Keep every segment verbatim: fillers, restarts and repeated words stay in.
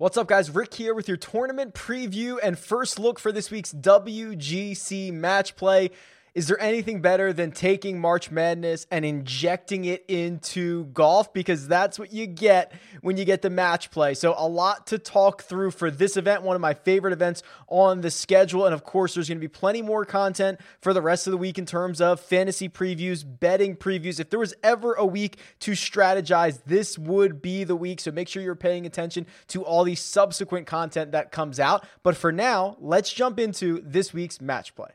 What's up, guys? Rick here with your tournament preview and first look for this week's W G C Match Play. Is there anything better than taking March Madness and injecting it into golf? Because that's what you get when you get the match play. So a lot to talk through for this event, one of my favorite events on the schedule. And of course, there's going to be plenty more content for the rest of the week in terms of fantasy previews, betting previews. If there was ever a week to strategize, this would be the week. So make sure you're paying attention to all the subsequent content that comes out. But for now, let's jump into this week's match play.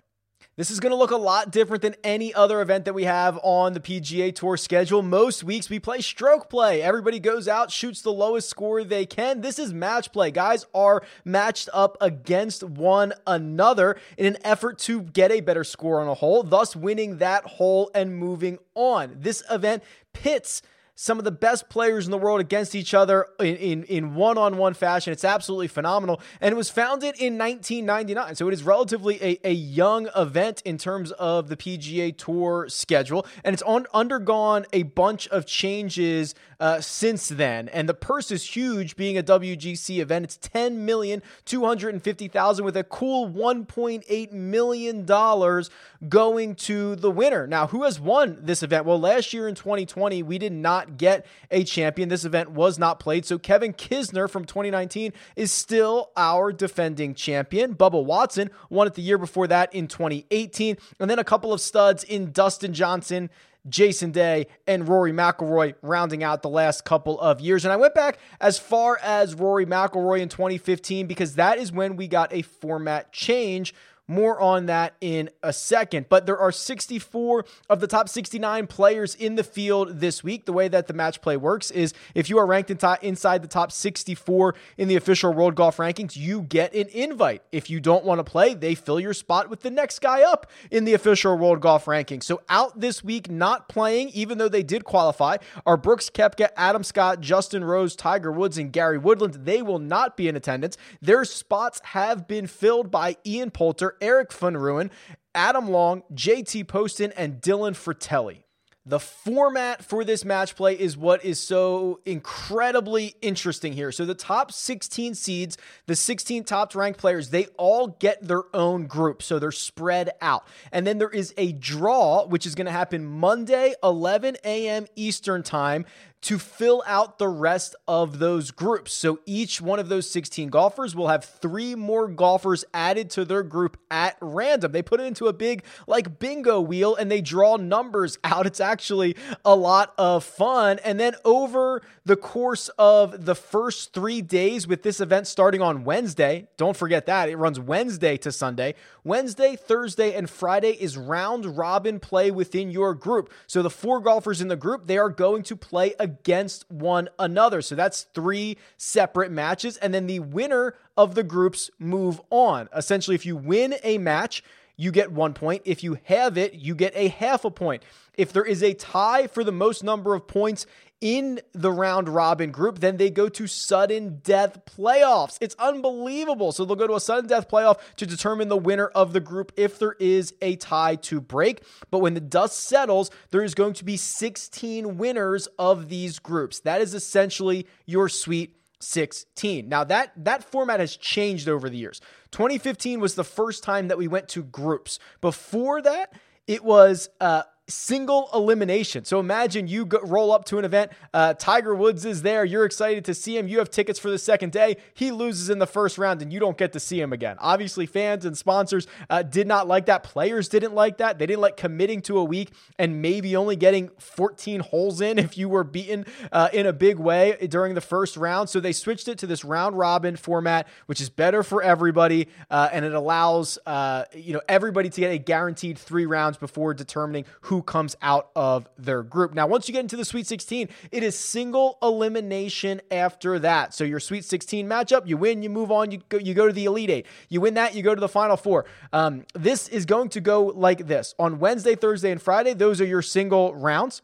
This is going to look a lot different than any other event that we have on the P G A Tour schedule. Most weeks we play stroke play. Everybody goes out, shoots the lowest score they can. This is match play. Guys are matched up against one another in an effort to get a better score on a hole, thus winning that hole and moving on. This event pits some of the best players in the world against each other in, in, in one-on-one fashion. It's absolutely phenomenal. And it was founded in nineteen ninety-nine. So it is relatively a, a young event in terms of the P G A Tour schedule. And it's on, undergone a bunch of changes uh, since then. And the purse is huge being a W G C event. It's ten million two hundred fifty thousand dollars with a cool one point eight million dollars going to the winner. Now, who has won this event? Well, last year in twenty twenty, we did not get a champion. This event was not played. So Kevin Kisner from twenty nineteen is still our defending champion. Bubba Watson won it the year before that in twenty eighteen. And then a couple of studs in Dustin Johnson, Jason Day, and Rory McIlroy rounding out the last couple of years. And I went back as far as Rory McIlroy in twenty fifteen because that is when we got a format change. More on that in a second. But there are sixty-four of the top sixty-nine players in the field this week. The way that the match play works is if you are ranked in to- inside the top sixty-four in the official World Golf Rankings, you get an invite. If you don't want to play, they fill your spot with the next guy up in the official World Golf Rankings. So out this week, not playing, even though they did qualify, are Brooks Koepka, Adam Scott, Justin Rose, Tiger Woods, and Gary Woodland. They will not be in attendance. Their spots have been filled by Ian Poulter, Eric Funruin, Adam Long, J T. Poston, and Dylan Fratelli. The format for this match play is what is so incredibly interesting here. So the top sixteen seeds, the sixteen top ranked players, they all get their own group. So they're spread out. And then there is a draw, which is going to happen Monday, eleven a.m. Eastern time, to fill out the rest of those groups. So each one of those sixteen golfers will have three more golfers added to their group at random. They put it into a big like bingo wheel and they draw numbers out. It's actually a lot of fun. And then over the course of the first three days with this event starting on Wednesday, don't forget that it runs Wednesday to Sunday. Wednesday, Thursday, and Friday is round robin play within your group. So the four golfers in the group, they are going to play again against one another. So that's three separate matches. And then the winner of the groups move on. Essentially, if you win a match, you get one point. If you have it, you get a half a point. If there is a tie for the most number of points in the round robin group, then they go to sudden death playoffs. It's unbelievable. So they'll go to a sudden death playoff to determine the winner of the group if there is a tie to break. But when the dust settles, there is going to be sixteen winners of these groups. That is essentially your sweet sixteen. Now that that format has changed over the years. twenty fifteen was the first time that we went to groups. Before that, it was uh single elimination. So imagine you go, roll up to an event. Uh, Tiger Woods is there. You're excited to see him. You have tickets for the second day. He loses in the first round and you don't get to see him again. Obviously, fans and sponsors uh, did not like that. Players didn't like that. They didn't like committing to a week and maybe only getting fourteen holes in if you were beaten uh, in a big way during the first round. So they switched it to this round robin format, which is better for everybody. Uh, and it allows uh, you know everybody to get a guaranteed three rounds before determining who who comes out of their group. Now, once you get into the Sweet sixteen, it is single elimination after that. So your Sweet sixteen matchup, you win, you move on, you go, you go to the Elite Eight. You win that, you go to the Final Four. Um, this is going to go like this. On Wednesday, Thursday, and Friday, those are your single rounds.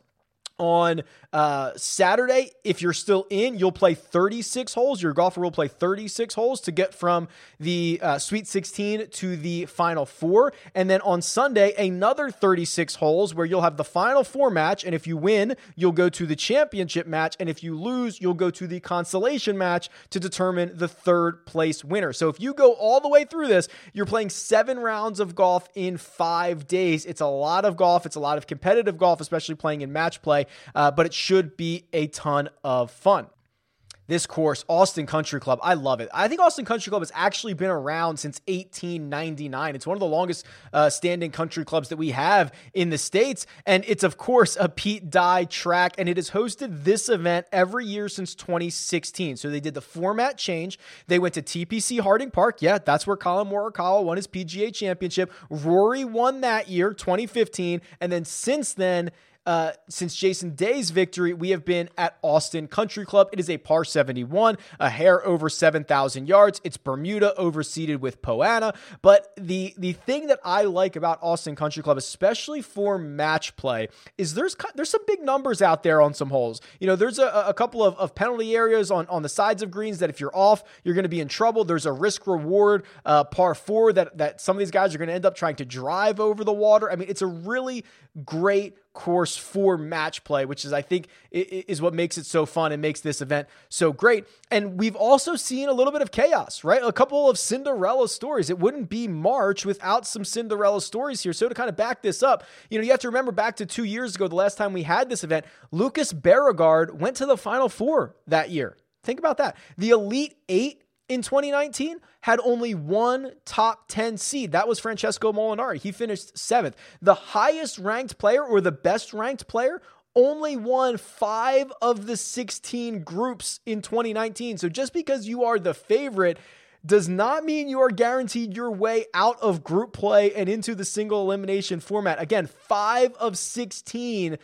on uh, Saturday. If you're still in, you'll play thirty-six holes. Your golfer will play thirty-six holes to get from the uh, Sweet sixteen to the Final Four. And then on Sunday, another thirty-six holes where you'll have the Final Four match. And if you win, you'll go to the championship match. And if you lose, you'll go to the consolation match to determine the third place winner. So if you go all the way through this, you're playing seven rounds of golf in five days. It's a lot of golf. It's a lot of competitive golf, especially playing in match play, uh, but it should be a ton of fun. This course, Austin Country Club, I love it. I think Austin Country Club has actually been around since eighteen ninety-nine. It's one of the longest uh, standing country clubs that we have in the States. And it's, of course, a Pete Dye track. And it has hosted this event every year since twenty sixteen. So they did the format change. They went to T P C Harding Park. Yeah, that's where Colin Morikawa won his P G A Championship. Rory won that year, twenty fifteen. And then since then, Uh, since Jason Day's victory, we have been at Austin Country Club. It is a par seventy-one, a hair over seven thousand yards. It's Bermuda overseeded with Poana. But the the thing that I like about Austin Country Club, especially for match play, is there's there's some big numbers out there on some holes. You know, there's a, a couple of, of penalty areas on, on the sides of greens that if you're off, you're going to be in trouble. There's a risk-reward uh, par four that, that some of these guys are going to end up trying to drive over the water. I mean, it's a really great course for match play, which is, I think, is what makes it so fun and makes this event so great. And we've also seen a little bit of chaos, right? A couple of Cinderella stories. It wouldn't be March without some Cinderella stories here. So to kind of back this up, you know, you have to remember back to two years ago, the last time we had this event, Lucas Beauregard went to the Final Four that year. Think about that. The Elite Eight in twenty nineteen had only one top ten seed. That was Francesco Molinari. He finished seventh. The highest ranked player, or the best ranked player, only won five of the sixteen groups in twenty nineteen. So just because you are the favorite does not mean you are guaranteed your way out of group play and into the single elimination format. Again, five of sixteen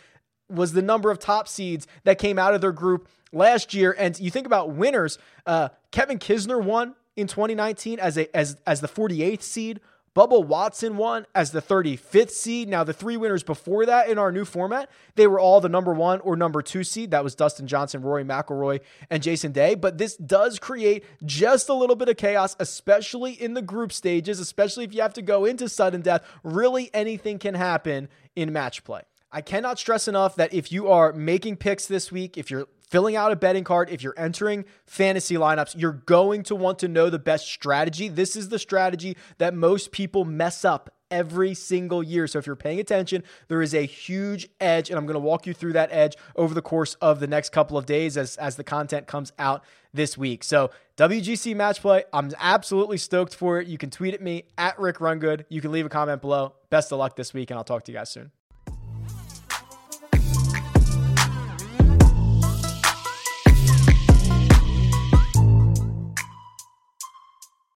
was the number of top seeds that came out of their group last year. And you think about winners, uh, Kevin Kisner won in twenty nineteen as a as as the forty-eighth seed. Bubba Watson won as the thirty-fifth seed. Now, the three winners before that in our new format, they were all the number one or number two seed. That was Dustin Johnson, Rory McIlroy, and Jason Day. But this does create just a little bit of chaos, especially in the group stages, especially if you have to go into sudden death. Really, anything can happen in match play. I cannot stress enough that if you are making picks this week, if you're filling out a betting card, if you're entering fantasy lineups, you're going to want to know the best strategy. This is the strategy that most people mess up every single year. So if you're paying attention, there is a huge edge, and I'm going to walk you through that edge over the course of the next couple of days as, as the content comes out this week. So W G C Match Play, I'm absolutely stoked for it. You can tweet at me, at Rick Rungood. You can leave a comment below. Best of luck this week, and I'll talk to you guys soon.